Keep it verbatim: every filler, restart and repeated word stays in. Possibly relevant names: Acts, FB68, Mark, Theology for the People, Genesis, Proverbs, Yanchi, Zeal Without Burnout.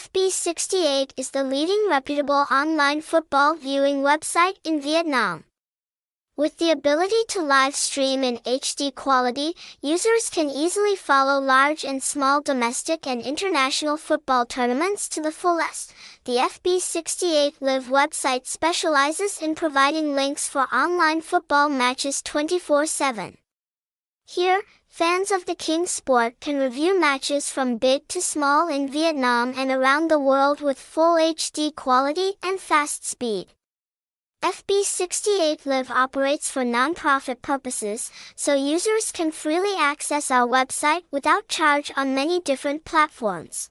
F B sixty-eight is the leading reputable online football viewing website in Vietnam. With the ability to live stream in H D quality, users can easily follow large and small domestic and international football tournaments to the fullest. The F B sixty-eight Live website specializes in providing links for online football matches twenty-four seven. Here, fans of the King sport can review matches from big to small in Vietnam and around the world with full H D quality and fast speed. F B sixty-eight Live operates for non-profit purposes, so users can freely access our website without charge on many different platforms.